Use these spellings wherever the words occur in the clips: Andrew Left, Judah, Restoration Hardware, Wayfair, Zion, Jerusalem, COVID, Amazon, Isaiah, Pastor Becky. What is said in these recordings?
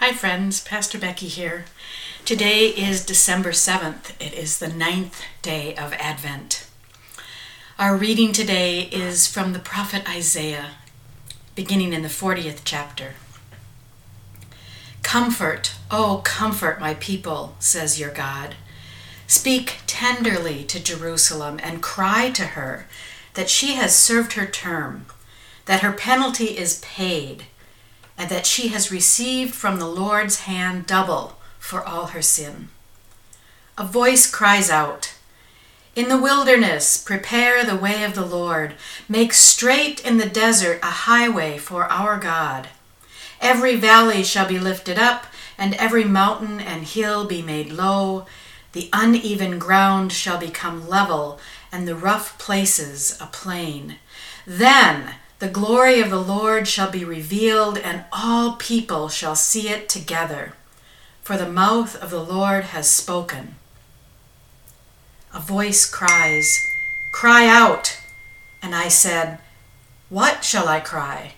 Hi friends, Pastor Becky here. Today is December 7th. It is the 9th day of Advent. Our reading today is from the prophet Isaiah, beginning in the 40th chapter. Comfort, oh comfort my people, says your God. Speak tenderly to Jerusalem and cry to her that she has served her term, that her penalty is paid, and that she has received from the Lord's hand double for all her sin. A voice cries out, "In the wilderness, prepare the way of the Lord. Make straight in the desert a highway for our God. Every valley shall be lifted up, and every mountain and hill be made low. The uneven ground shall become level, and the rough places a plain. Then the glory of the Lord shall be revealed, and all people shall see it together. For the mouth of the Lord has spoken." A voice cries, "Cry out!" And I said, "What shall I cry?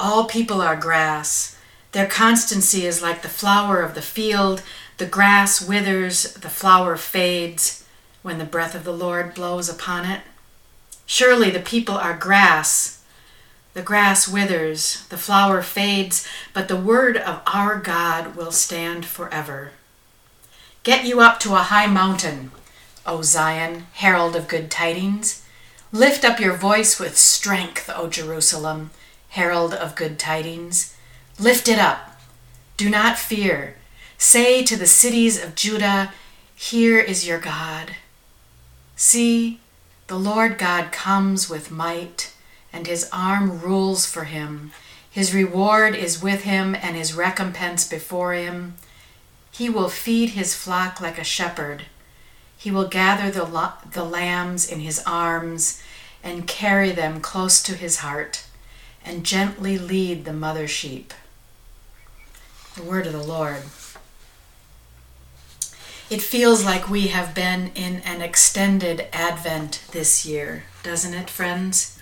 All people are grass. Their constancy is like the flower of the field. The grass withers, the flower fades, when the breath of the Lord blows upon it. Surely the people are grass. The grass withers, the flower fades, but the word of our God will stand forever. Get you up to a high mountain, O Zion, herald of good tidings. Lift up your voice with strength, O Jerusalem, herald of good tidings. Lift it up. Do not fear. Say to the cities of Judah, 'Here is your God.' See, the Lord God comes with might, and his arm rules for him. His reward is with him, and his recompense before him. He will feed his flock like a shepherd. He will gather the lambs in his arms, and carry them close to his heart, and gently lead the mother sheep." The word of the Lord. It feels like we have been in an extended Advent this year, doesn't it, friends?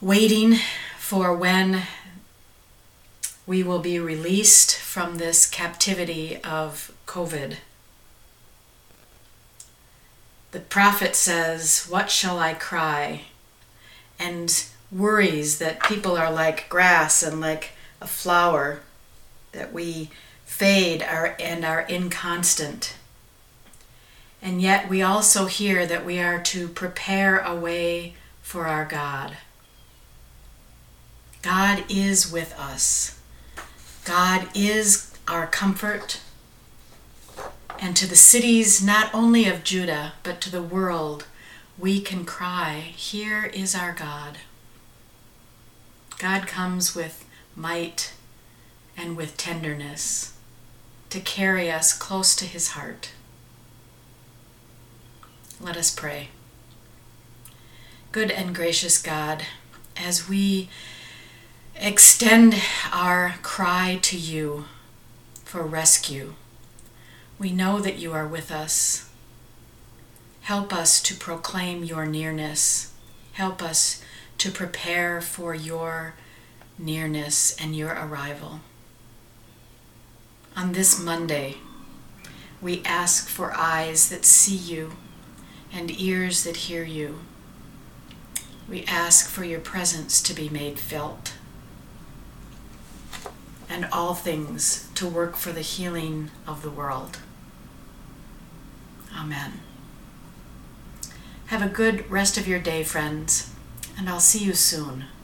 Waiting for when we will be released from this captivity of COVID. The prophet says, "What shall I cry?" and worries that people are like grass and like a flower, that we fade and are inconstant. And yet we also hear that we are to prepare a way for our God. God is with us. God is our comfort. And to the cities, not only of Judah, but to the world, we can cry, "Here is our God." God comes with might and with tenderness to carry us close to his heart. Let us pray. Good and gracious God, as we extend our cry to you for rescue, we know that you are with us. Help us to proclaim your nearness. Help us to prepare for your nearness and your arrival. On this Monday, we ask for eyes that see you and ears that hear you. We ask for your presence to be made felt and all things to work for the healing of the world. Amen. Have a good rest of your day, friends, and I'll see you soon.